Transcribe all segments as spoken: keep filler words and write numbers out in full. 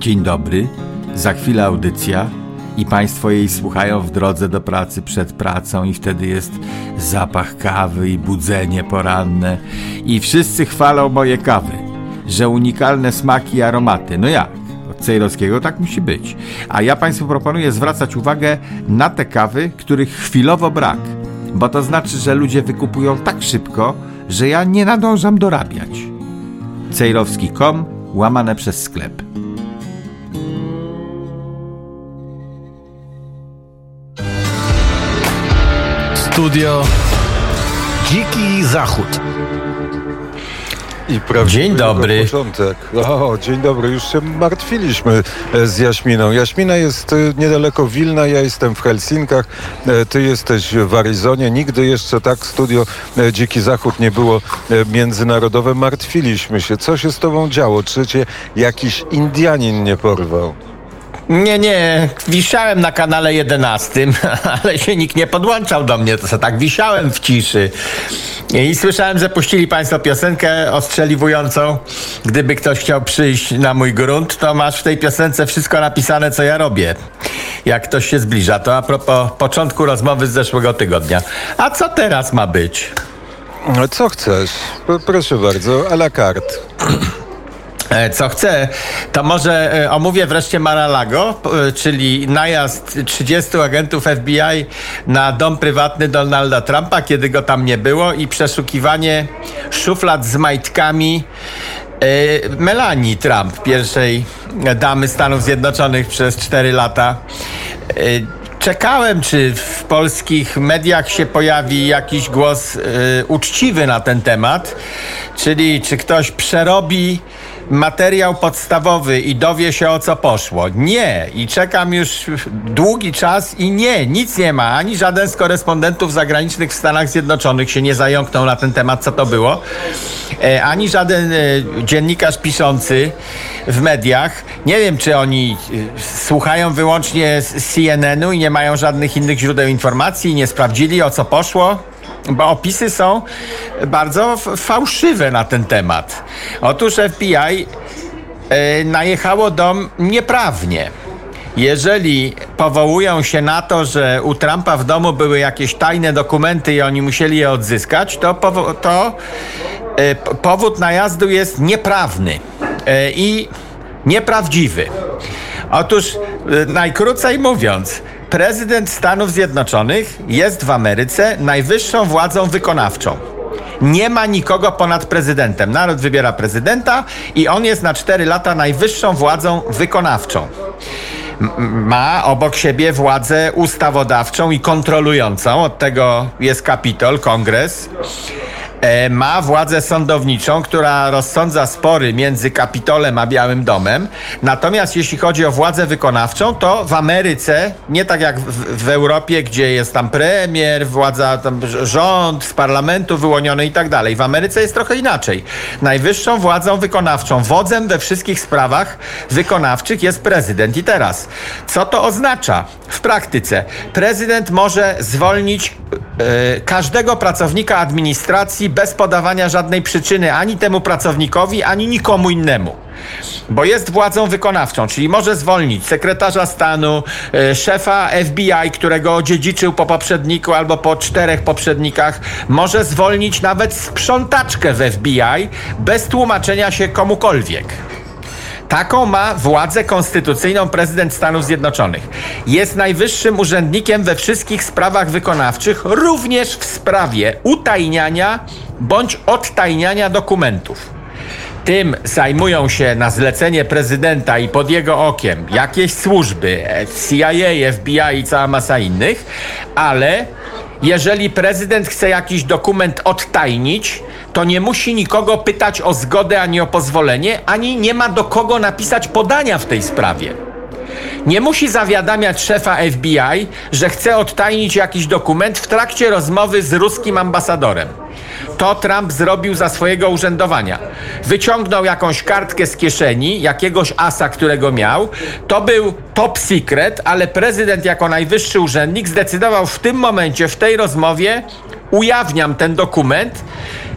Dzień dobry, za chwilę audycja i Państwo jej słuchają w drodze do pracy, przed pracą i wtedy jest zapach kawy i budzenie poranne i wszyscy chwalą moje kawy, że unikalne smaki i aromaty. No jak? Od Cejrowskiego tak musi być. A ja Państwu proponuję zwracać uwagę na te kawy, których chwilowo brak, bo to znaczy, że ludzie wykupują tak szybko, że ja nie nadążam dorabiać. Cejrowski kropka com łamane przez sklep. Studio Dziki Zachód. I dzień dobry. Początek. O, dzień dobry. Już się martwiliśmy z Jaśminą. Jaśmina jest niedaleko Wilna, ja jestem w Helsinkach, ty jesteś w Arizonie. Nigdy jeszcze tak Studio Dziki Zachód nie było międzynarodowe. Martwiliśmy się. Co się z tobą działo? Czy cię jakiś Indianin nie porwał? Nie, nie, wisiałem na kanale jedenastym, ale się nikt nie podłączał do mnie, to co, tak wisiałem w ciszy i słyszałem, że puścili Państwo piosenkę ostrzeliwującą. Gdyby ktoś chciał przyjść na mój grunt, to masz w tej piosence wszystko napisane, co ja robię, jak ktoś się zbliża. To a propos początku rozmowy z zeszłego tygodnia. A co teraz ma być? Co chcesz? Proszę bardzo, à la carte. Co chcę, to może omówię wreszcie Mar-a-Lago, czyli najazd trzydziestu agentów F B I na dom prywatny Donalda Trumpa, kiedy go tam nie było, i przeszukiwanie szuflad z majtkami Melanii Trump, pierwszej damy Stanów Zjednoczonych przez cztery lata. Czekałem, czy w polskich mediach się pojawi jakiś głos uczciwy na ten temat, czyli czy ktoś przerobi materiał podstawowy i dowie się, o co poszło. Nie. I czekam już długi czas i nie, nic nie ma. Ani żaden z korespondentów zagranicznych w Stanach Zjednoczonych się nie zająknął na ten temat, co to było. E, ani żaden e, dziennikarz piszący w mediach. Nie wiem, czy oni e, słuchają wyłącznie z C N N u i nie mają żadnych innych źródeł informacji, nie sprawdzili, o co poszło. Bo opisy są bardzo fałszywe na ten temat. Otóż F B I y, najechało dom nieprawnie. Jeżeli powołują się na to, że u Trumpa w domu były jakieś tajne dokumenty i oni musieli je odzyskać, to, powo- to y, powód najazdu jest nieprawny y, i nieprawdziwy. Otóż y, najkrócej mówiąc, prezydent Stanów Zjednoczonych jest w Ameryce najwyższą władzą wykonawczą. Nie ma nikogo ponad prezydentem. Naród wybiera prezydenta i on jest na cztery lata najwyższą władzą wykonawczą. Ma obok siebie władzę ustawodawczą i kontrolującą. Od tego jest Kapitol, Kongres. Ma władzę sądowniczą, która rozsądza spory między Kapitolem a Białym Domem. Natomiast jeśli chodzi o władzę wykonawczą, to w Ameryce, nie tak jak w, w Europie, gdzie jest tam premier, władza, tam rząd z parlamentu wyłoniony i tak dalej. W Ameryce jest trochę inaczej. Najwyższą władzą wykonawczą, wodzem we wszystkich sprawach wykonawczych jest prezydent. I teraz, co to oznacza w praktyce? Prezydent może zwolnić yy, każdego pracownika administracji bez podawania żadnej przyczyny ani temu pracownikowi, ani nikomu innemu. Bo jest władzą wykonawczą, czyli może zwolnić sekretarza stanu, y, szefa F B I, którego odziedziczył po poprzedniku albo po czterech poprzednikach. Może zwolnić nawet sprzątaczkę w F B I bez tłumaczenia się komukolwiek. Taką ma władzę konstytucyjną prezydent Stanów Zjednoczonych. Jest najwyższym urzędnikiem we wszystkich sprawach wykonawczych, również w sprawie utajniania bądź odtajniania dokumentów. Tym zajmują się na zlecenie prezydenta i pod jego okiem jakieś służby, C I A, F B I i cała masa innych, ale jeżeli prezydent chce jakiś dokument odtajnić, to nie musi nikogo pytać o zgodę ani o pozwolenie, ani nie ma do kogo napisać podania w tej sprawie. Nie musi zawiadamiać szefa F B I, że chce odtajnić jakiś dokument w trakcie rozmowy z ruskim ambasadorem. To Trump zrobił za swojego urzędowania. Wyciągnął jakąś kartkę z kieszeni, jakiegoś asa, którego miał. To był top secret, ale prezydent jako najwyższy urzędnik zdecydował w tym momencie, w tej rozmowie, ujawniam ten dokument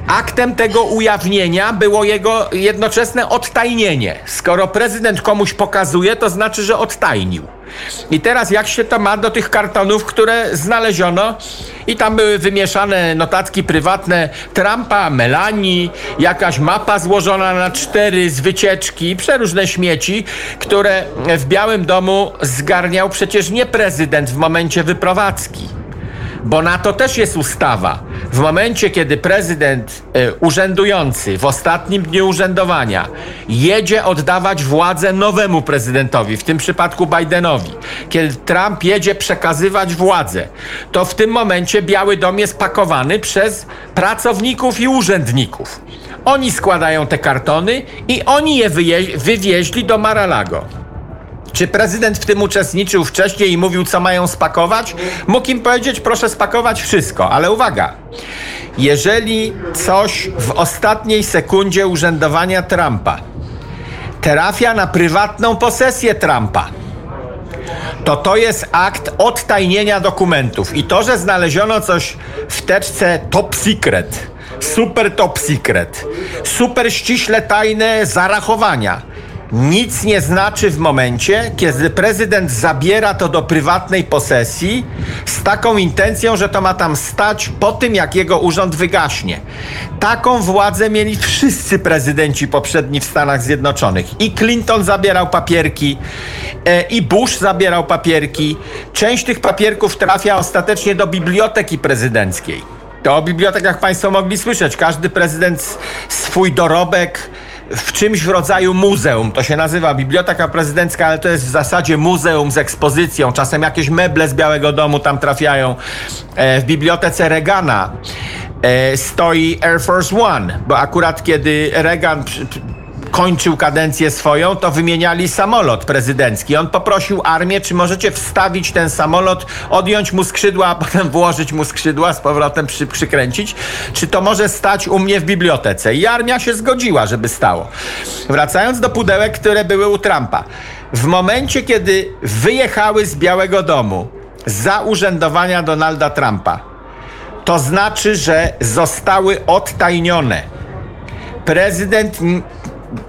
Aktem tego ujawnienia było jego jednoczesne odtajnienie. Skoro prezydent komuś pokazuje, to znaczy, że odtajnił. I teraz jak się to ma do tych kartonów, które znaleziono i tam były wymieszane notatki prywatne Trumpa, Melanii, jakaś mapa złożona na cztery z wycieczki, przeróżne śmieci, które w Białym Domu zgarniał przecież nie prezydent w momencie wyprowadzki. Bo na to też jest ustawa. W momencie, kiedy prezydent y, urzędujący w ostatnim dniu urzędowania jedzie oddawać władzę nowemu prezydentowi, w tym przypadku Bidenowi, kiedy Trump jedzie przekazywać władzę, to w tym momencie Biały Dom jest pakowany przez pracowników i urzędników. Oni składają te kartony i oni je wyje- wywieźli do Mar-a-Lago. Czy prezydent w tym uczestniczył wcześniej i mówił, co mają spakować? Mógł im powiedzieć, proszę spakować wszystko, ale uwaga, jeżeli coś w ostatniej sekundzie urzędowania Trumpa trafia na prywatną posesję Trumpa, to to jest akt odtajnienia dokumentów. I to, że znaleziono coś w teczce top secret, super top secret, super ściśle tajne zarachowania, nic nie znaczy w momencie, kiedy prezydent zabiera to do prywatnej posesji z taką intencją, że to ma tam stać po tym, jak jego urząd wygaśnie. Taką władzę mieli wszyscy prezydenci poprzedni w Stanach Zjednoczonych. I Clinton zabierał papierki, i Bush zabierał papierki. Część tych papierków trafia ostatecznie do biblioteki prezydenckiej. To o bibliotekach Państwo mogli słyszeć. Każdy prezydent swój dorobek w czymś w rodzaju muzeum. To się nazywa Biblioteka Prezydencka, ale to jest w zasadzie muzeum z ekspozycją. Czasem jakieś meble z Białego Domu tam trafiają. W bibliotece Reagana stoi Air Force One, bo akurat kiedy Reagan kończył kadencję swoją, to wymieniali samolot prezydencki. On poprosił armię, czy możecie wstawić ten samolot, odjąć mu skrzydła, a potem włożyć mu skrzydła, z powrotem przy, przykręcić. Czy to może stać u mnie w bibliotece? I armia się zgodziła, żeby stało. Wracając do pudełek, które były u Trumpa. W momencie, kiedy wyjechały z Białego Domu za urzędowania Donalda Trumpa, to znaczy, że zostały odtajnione. Prezydent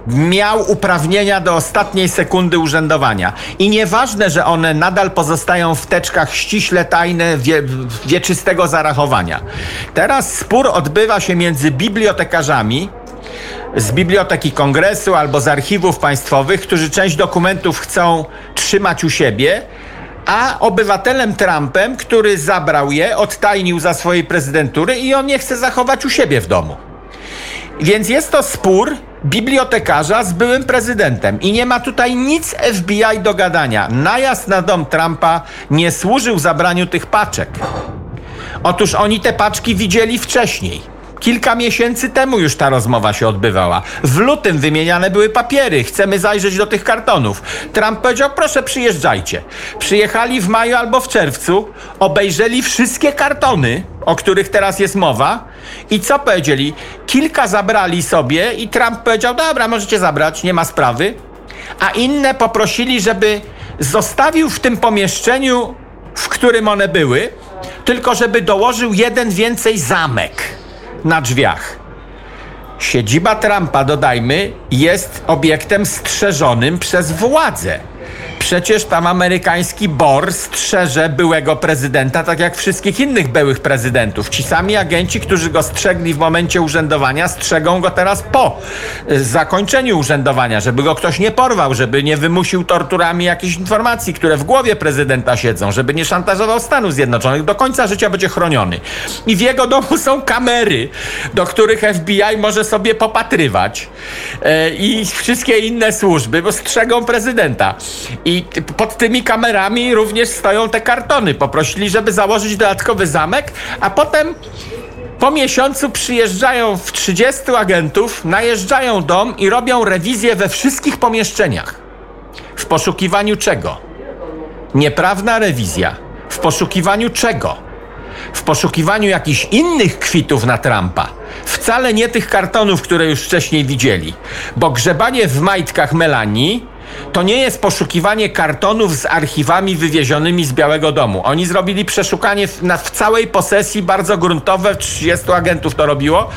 miał uprawnienia do ostatniej sekundy urzędowania. I nieważne, że one nadal pozostają w teczkach ściśle tajne wie, wieczystego zarachowania. Teraz spór odbywa się między bibliotekarzami z Biblioteki Kongresu albo z archiwów państwowych, którzy część dokumentów chcą trzymać u siebie, a obywatelem Trumpem, który zabrał je, odtajnił za swojej prezydentury i on je chce zachować u siebie w domu. Więc jest to spór bibliotekarza z byłym prezydentem i nie ma tutaj nic F B I do gadania. Najazd na dom Trumpa nie służył zabraniu tych paczek. Otóż oni te paczki widzieli wcześniej. Kilka miesięcy temu już ta rozmowa się odbywała. W lutym wymieniane były papiery. Chcemy zajrzeć do tych kartonów. Trump powiedział, proszę przyjeżdżajcie. Przyjechali w maju albo w czerwcu, obejrzeli wszystkie kartony, o których teraz jest mowa. I co powiedzieli? Kilka zabrali sobie i Trump powiedział, dobra, możecie zabrać, nie ma sprawy. A inne poprosili, żeby zostawił w tym pomieszczeniu, w którym one były, tylko żeby dołożył jeden więcej zamek na drzwiach. Siedziba Trumpa, dodajmy, jest obiektem strzeżonym przez władzę. Przecież tam amerykański B O R strzeże byłego prezydenta, tak jak wszystkich innych byłych prezydentów. Ci sami agenci, którzy go strzegli w momencie urzędowania, strzegą go teraz po zakończeniu urzędowania, żeby go ktoś nie porwał, żeby nie wymusił torturami jakichś informacji, które w głowie prezydenta siedzą, żeby nie szantażował Stanów Zjednoczonych. Do końca życia będzie chroniony. I w jego domu są kamery, do których F B I może sobie popatrywać. I wszystkie inne służby, bo strzegą prezydenta. I pod tymi kamerami również stoją te kartony. Poprosili, żeby założyć dodatkowy zamek, a potem po miesiącu przyjeżdżają w trzydziestu agentów, najeżdżają dom i robią rewizję we wszystkich pomieszczeniach. W poszukiwaniu czego? Nieprawna rewizja. W poszukiwaniu czego? W poszukiwaniu jakichś innych kwitów na Trumpa. Wcale nie tych kartonów, które już wcześniej widzieli. Bo grzebanie w majtkach Melanii To nie jest poszukiwanie kartonów z archiwami wywiezionymi z Białego Domu. Oni zrobili przeszukanie w, na, w całej posesji, bardzo gruntowe, trzydziestu agentów to robiło,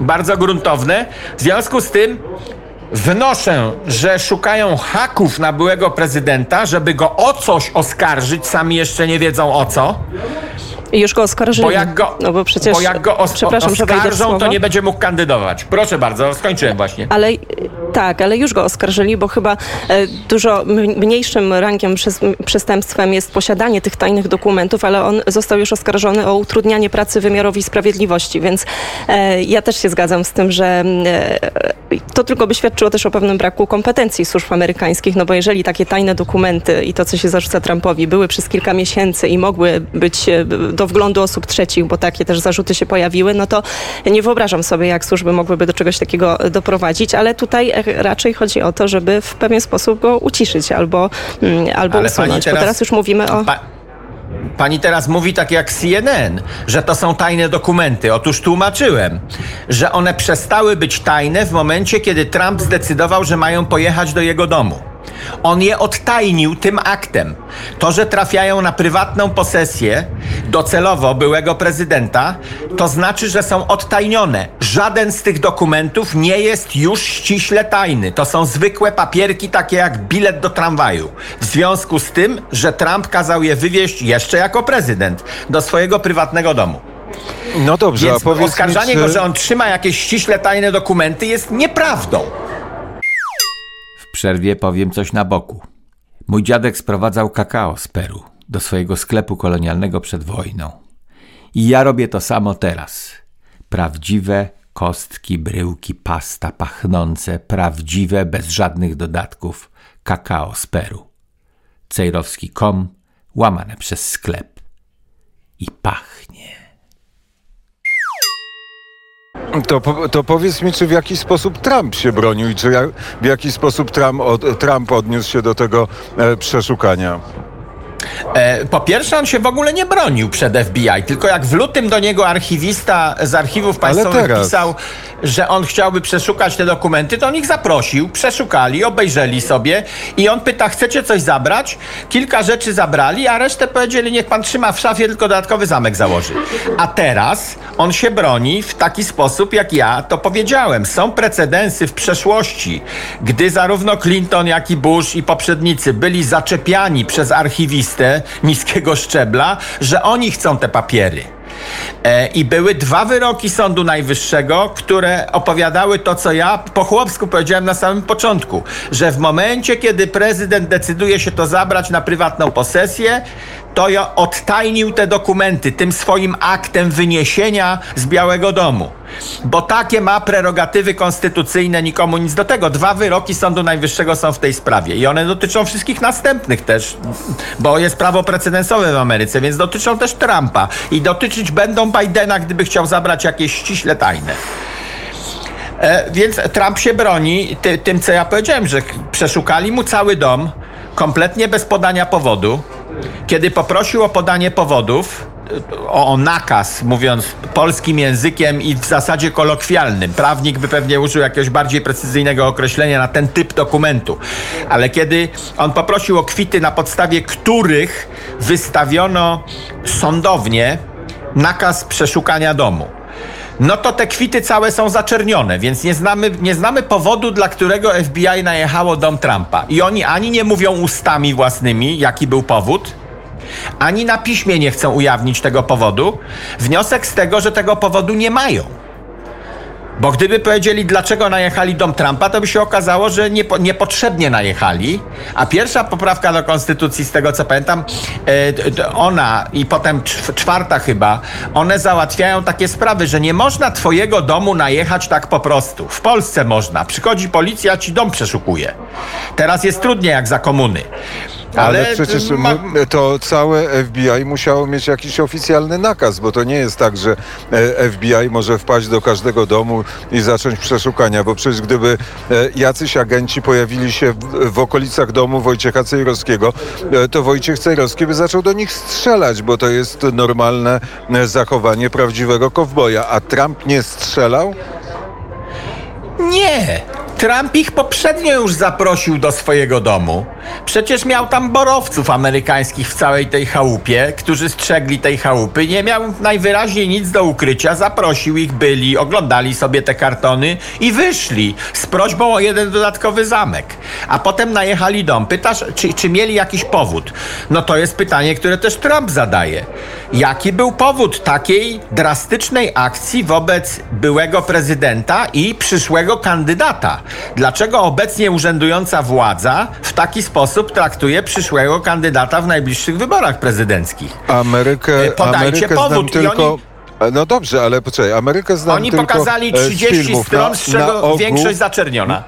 bardzo gruntowne. W związku z tym wnoszę, że szukają haków na byłego prezydenta, żeby go o coś oskarżyć, sami jeszcze nie wiedzą o co. I już go oskarżyli. Bo jak go, no bo przecież, bo jak go os- przepraszam, oskarżą, to nie będzie mógł kandydować. Proszę bardzo, skończyłem właśnie. Ale tak, ale już go oskarżyli, bo chyba e, dużo mniejszym rangiem przestępstwem jest posiadanie tych tajnych dokumentów, ale on został już oskarżony o utrudnianie pracy wymiarowi sprawiedliwości, więc e, ja też się zgadzam z tym, że e, to tylko by świadczyło też o pewnym braku kompetencji służb amerykańskich, no bo jeżeli takie tajne dokumenty i to, co się zarzuca Trumpowi, były przez kilka miesięcy i mogły być e, do wglądu osób trzecich, bo takie też zarzuty się pojawiły, no to nie wyobrażam sobie, jak służby mogłyby do czegoś takiego doprowadzić, ale tutaj raczej chodzi o to, żeby w pewien sposób go uciszyć albo, albo usunąć, teraz, bo teraz już mówimy o... Pa, pani teraz mówi tak jak C N N, że to są tajne dokumenty. Otóż tłumaczyłem, że one przestały być tajne w momencie, kiedy Trump zdecydował, że mają pojechać do jego domu. On je odtajnił tym aktem. To, że trafiają na prywatną posesję docelowo byłego prezydenta, to znaczy, że są odtajnione. Żaden z tych dokumentów nie jest już ściśle tajny. To są zwykłe papierki, takie jak bilet do tramwaju. W związku z tym, że Trump kazał je wywieźć jeszcze jako prezydent do swojego prywatnego domu. No dobrze, więc a powiedz oskarżanie mi, czy... go, że on trzyma jakieś ściśle tajne dokumenty, jest nieprawdą. W przerwie powiem coś na boku. Mój dziadek sprowadzał kakao z Peru do swojego sklepu kolonialnego przed wojną. I ja robię to samo teraz. Prawdziwe kostki, bryłki, pasta pachnące, prawdziwe, bez żadnych dodatków, kakao z Peru. Cejrowski kropka com, łamane przez sklep. I pachnie. To, to powiedz mi, czy w jaki sposób Trump się bronił i czy jak, w jaki sposób Trump, od, Trump odniósł się do tego e, przeszukania? E, po pierwsze, on się w ogóle nie bronił przed F B I, tylko jak w lutym do niego archiwista z archiwów państwowych pisał, że on chciałby przeszukać te dokumenty, to on ich zaprosił, przeszukali, obejrzeli sobie i on pyta, chcecie coś zabrać? Kilka rzeczy zabrali, a resztę powiedzieli, niech pan trzyma w szafie, tylko dodatkowy zamek założy. A teraz on się broni w taki sposób, jak ja to powiedziałem. Są precedensy w przeszłości, gdy zarówno Clinton, jak i Bush i poprzednicy byli zaczepiani przez archiwistę niskiego szczebla, że oni chcą te papiery. I były dwa wyroki Sądu Najwyższego, które opowiadały to, co ja po chłopsku powiedziałem na samym początku, że w momencie, kiedy prezydent decyduje się to zabrać na prywatną posesję, to ja odtajnił te dokumenty tym swoim aktem wyniesienia z Białego Domu. Bo takie ma prerogatywy konstytucyjne, nikomu nic do tego. Dwa wyroki Sądu Najwyższego są w tej sprawie i one dotyczą wszystkich następnych też, bo jest prawo precedensowe w Ameryce, więc dotyczą też Trumpa i dotyczyć będą Bidena, gdyby chciał zabrać jakieś ściśle tajne. E, więc Trump się broni ty, tym, co ja powiedziałem, że przeszukali mu cały dom kompletnie bez podania powodu. Kiedy poprosił o podanie powodów, o, o nakaz, mówiąc polskim językiem i w zasadzie kolokwialnym, prawnik by pewnie użył jakiegoś bardziej precyzyjnego określenia na ten typ dokumentu, ale kiedy on poprosił o kwity, na podstawie których wystawiono sądownie nakaz przeszukania domu, no to te kwity całe są zaczernione, więc nie znamy, nie znamy powodu, dla którego F B I najechało dom Trumpa. I oni ani nie mówią ustami własnymi, jaki był powód, ani na piśmie nie chcą ujawnić tego powodu. Wniosek z tego, że tego powodu nie mają. Bo gdyby powiedzieli, dlaczego najechali dom Trumpa, to by się okazało, że niepo, niepotrzebnie najechali. A pierwsza poprawka do konstytucji, z tego co pamiętam, ona i potem czwarta chyba, one załatwiają takie sprawy, że nie można twojego domu najechać tak po prostu. W Polsce można. Przychodzi policja, ci dom przeszukuje. Teraz jest trudniej jak za komuny. Ale, Ale przecież ma... to całe F B I musiało mieć jakiś oficjalny nakaz, bo to nie jest tak, że F B I może wpaść do każdego domu i zacząć przeszukania, bo przecież gdyby jacyś agenci pojawili się w okolicach domu Wojciecha Cejrowskiego, to Wojciech Cejrowski by zaczął do nich strzelać, bo to jest normalne zachowanie prawdziwego kowboja. A Trump nie strzelał? Nie! Trump ich poprzednio już zaprosił do swojego domu. Przecież miał tam borowców amerykańskich w całej tej chałupie, którzy strzegli tej chałupy. Nie miał najwyraźniej nic do ukrycia. Zaprosił ich, byli, oglądali sobie te kartony i wyszli z prośbą o jeden dodatkowy zamek. A potem najechali dom. Pytasz, czy, czy mieli jakiś powód? No to jest pytanie, które też Trump zadaje. Jaki był powód takiej drastycznej akcji wobec byłego prezydenta i przyszłego kandydata? Dlaczego obecnie urzędująca władza w taki sposób traktuje przyszłego kandydata w najbliższych wyborach prezydenckich? Amerykę, Podajcie Amerykę powód. Tylko... Oni... No dobrze, ale poczekaj, Amerykę znam Oni tylko pokazali trzydzieści filmów, stron, z czego ogół... większość zaczerniona.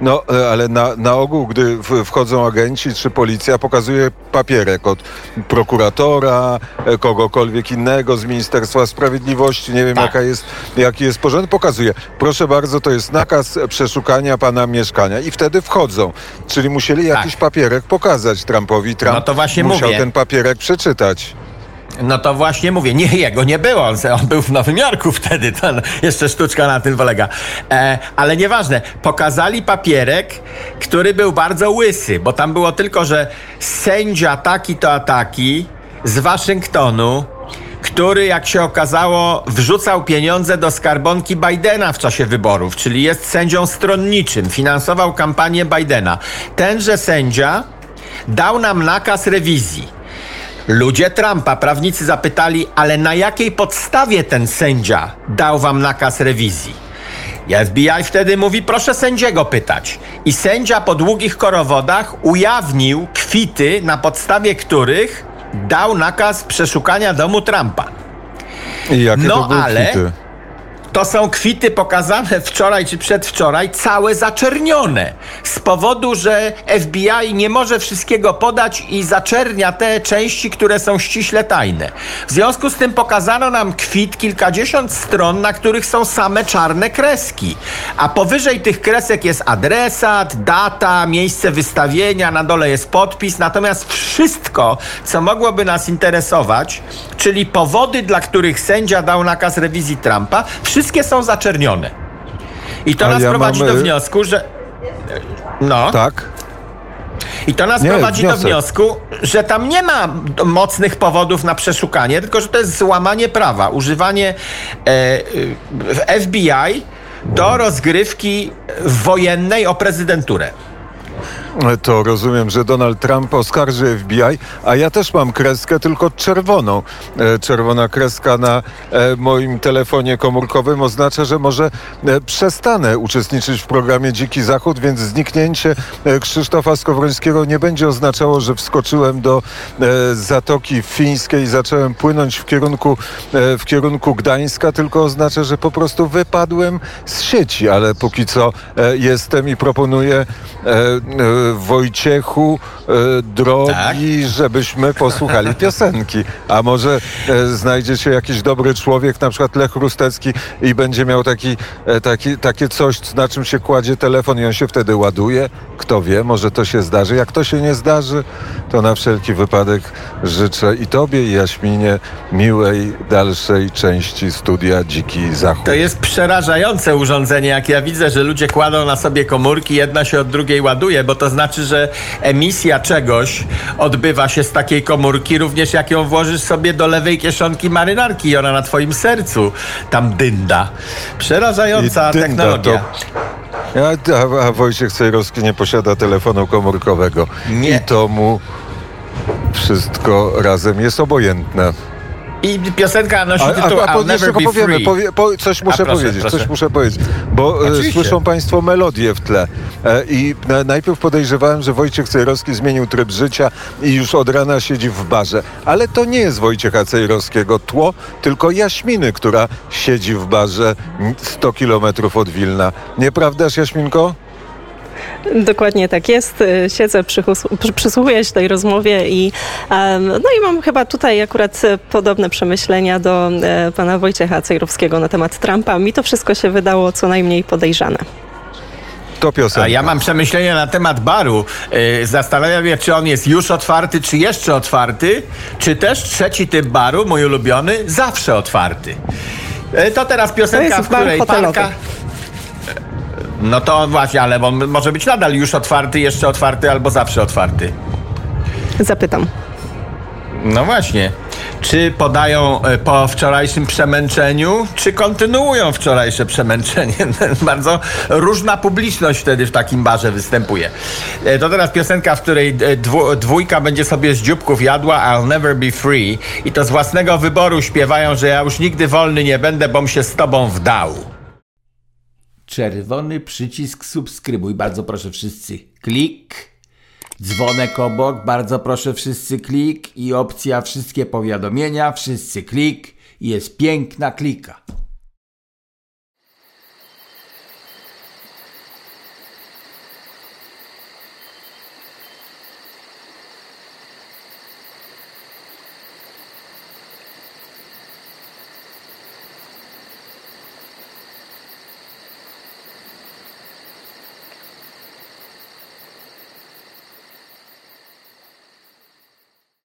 No, ale na, na ogół, gdy wchodzą agenci czy policja, pokazuje papierek od prokuratora, kogokolwiek innego z Ministerstwa Sprawiedliwości, nie wiem, tak. jaka jest, jaki jest porządek, pokazuje. Proszę bardzo, to jest nakaz przeszukania pana mieszkania i wtedy wchodzą. Czyli musieli tak. jakiś papierek pokazać Trumpowi. Trump no to właśnie musiał mówię. ten papierek przeczytać. No to właśnie mówię, nie, jego nie było, on, on był w Nowym Jorku wtedy, to jeszcze sztuczka na tym polega. E, ale nieważne, pokazali papierek, który był bardzo łysy, bo tam było tylko, że sędzia taki to ataki z Waszyngtonu, który, jak się okazało, wrzucał pieniądze do skarbonki Bidena w czasie wyborów, czyli jest sędzią stronniczym, finansował kampanię Bidena. Tenże sędzia dał nam nakaz rewizji. Ludzie Trumpa, prawnicy zapytali, ale na jakiej podstawie ten sędzia dał wam nakaz rewizji? F B I wtedy mówi, proszę sędziego pytać. I sędzia po długich korowodach ujawnił kwity, na podstawie których dał nakaz przeszukania domu Trumpa. I jakie no, to były ale kwity? To są kwity pokazane wczoraj czy przedwczoraj, całe zaczernione. Z powodu, że F B I nie może wszystkiego podać i zaczernia te części, które są ściśle tajne. W związku z tym pokazano nam kwit, kilkadziesiąt stron, na których są same czarne kreski. A powyżej tych kresek jest adresat, data, miejsce wystawienia, na dole jest podpis. Natomiast wszystko, co mogłoby nas interesować, czyli powody, dla których sędzia dał nakaz rewizji Trumpa, wszystkie są zaczernione. I to A nas ja prowadzi mamy... do wniosku, że... No. Tak. I to nas nie, prowadzi wniosek. do wniosku, że tam nie ma mocnych powodów na przeszukanie, tylko że to jest złamanie prawa. Używanie e, F B I do rozgrywki wojennej o prezydenturę. To rozumiem, że Donald Trump oskarży F B I, a ja też mam kreskę, tylko czerwoną. Czerwona kreska na moim telefonie komórkowym oznacza, że może przestanę uczestniczyć w programie Dziki Zachód, więc zniknięcie Krzysztofa Skowrońskiego nie będzie oznaczało, że wskoczyłem do Zatoki Fińskiej i zacząłem płynąć w kierunku, w kierunku Gdańska, tylko oznacza, że po prostu wypadłem z sieci, ale póki co jestem i proponuję Wojciechu, drogi, tak? żebyśmy posłuchali piosenki. A może znajdzie się jakiś dobry człowiek, na przykład Lech Rustecki, i będzie miał taki, taki, takie coś, na czym się kładzie telefon i on się wtedy ładuje. Kto wie, może to się zdarzy. Jak to się nie zdarzy, to na wszelki wypadek życzę i tobie, i Jaśminie miłej dalszej części studia Dziki Zachód. To jest przerażające urządzenie, jak ja widzę, że ludzie kładą na sobie komórki, jedna się od drugiej ładuje, bo to znaczy, że emisja czegoś odbywa się z takiej komórki, również jak ją włożysz sobie do lewej kieszonki marynarki i ona na twoim sercu tam dynda. Przerażająca dynda technologia. To... A, a Wojciech Cejrowski nie posiada telefonu komórkowego. Nie. I to mu wszystko razem jest obojętne. I piosenka nosi a, tytuł a, a I'll never be free. Powie, po, coś muszę proszę, powiedzieć, proszę. coś muszę powiedzieć, bo Oczywiście. słyszą państwo melodię w tle e, i na, najpierw podejrzewałem, że Wojciech Cejrowski zmienił tryb życia i już od rana siedzi w barze, ale to nie jest Wojciecha Cejrowskiego tło, tylko Jaśminy, która siedzi w barze sto kilometrów od Wilna. Nieprawdaż, Jaśminko? Dokładnie tak jest. Siedzę, przysłuchuję się tej rozmowie i, no i mam chyba tutaj akurat podobne przemyślenia do pana Wojciecha Cejrowskiego na temat Trumpa. Mi to wszystko się wydało co najmniej podejrzane. To piosenka. A ja mam przemyślenia na temat baru. Zastanawiam się, czy on jest już otwarty, czy jeszcze otwarty, czy też trzeci typ baru, mój ulubiony, zawsze otwarty. To teraz piosenka, to jest w której bar hotelowy. Parka... No to właśnie, ale on może być nadal już otwarty, jeszcze otwarty albo zawsze otwarty. Zapytam. No właśnie. Czy podają po wczorajszym przemęczeniu, czy kontynuują wczorajsze przemęczenie? Bardzo różna publiczność wtedy w takim barze występuje. To teraz piosenka, w której dwójka będzie sobie z dzióbków jadła I'll never be free i to z własnego wyboru śpiewają, że ja już nigdy wolny nie będę, bom się z tobą wdał. Czerwony przycisk subskrybuj, bardzo proszę wszyscy, klik. Dzwonek obok, bardzo proszę wszyscy klik i opcja wszystkie powiadomienia, wszyscy klik i jest piękna klika.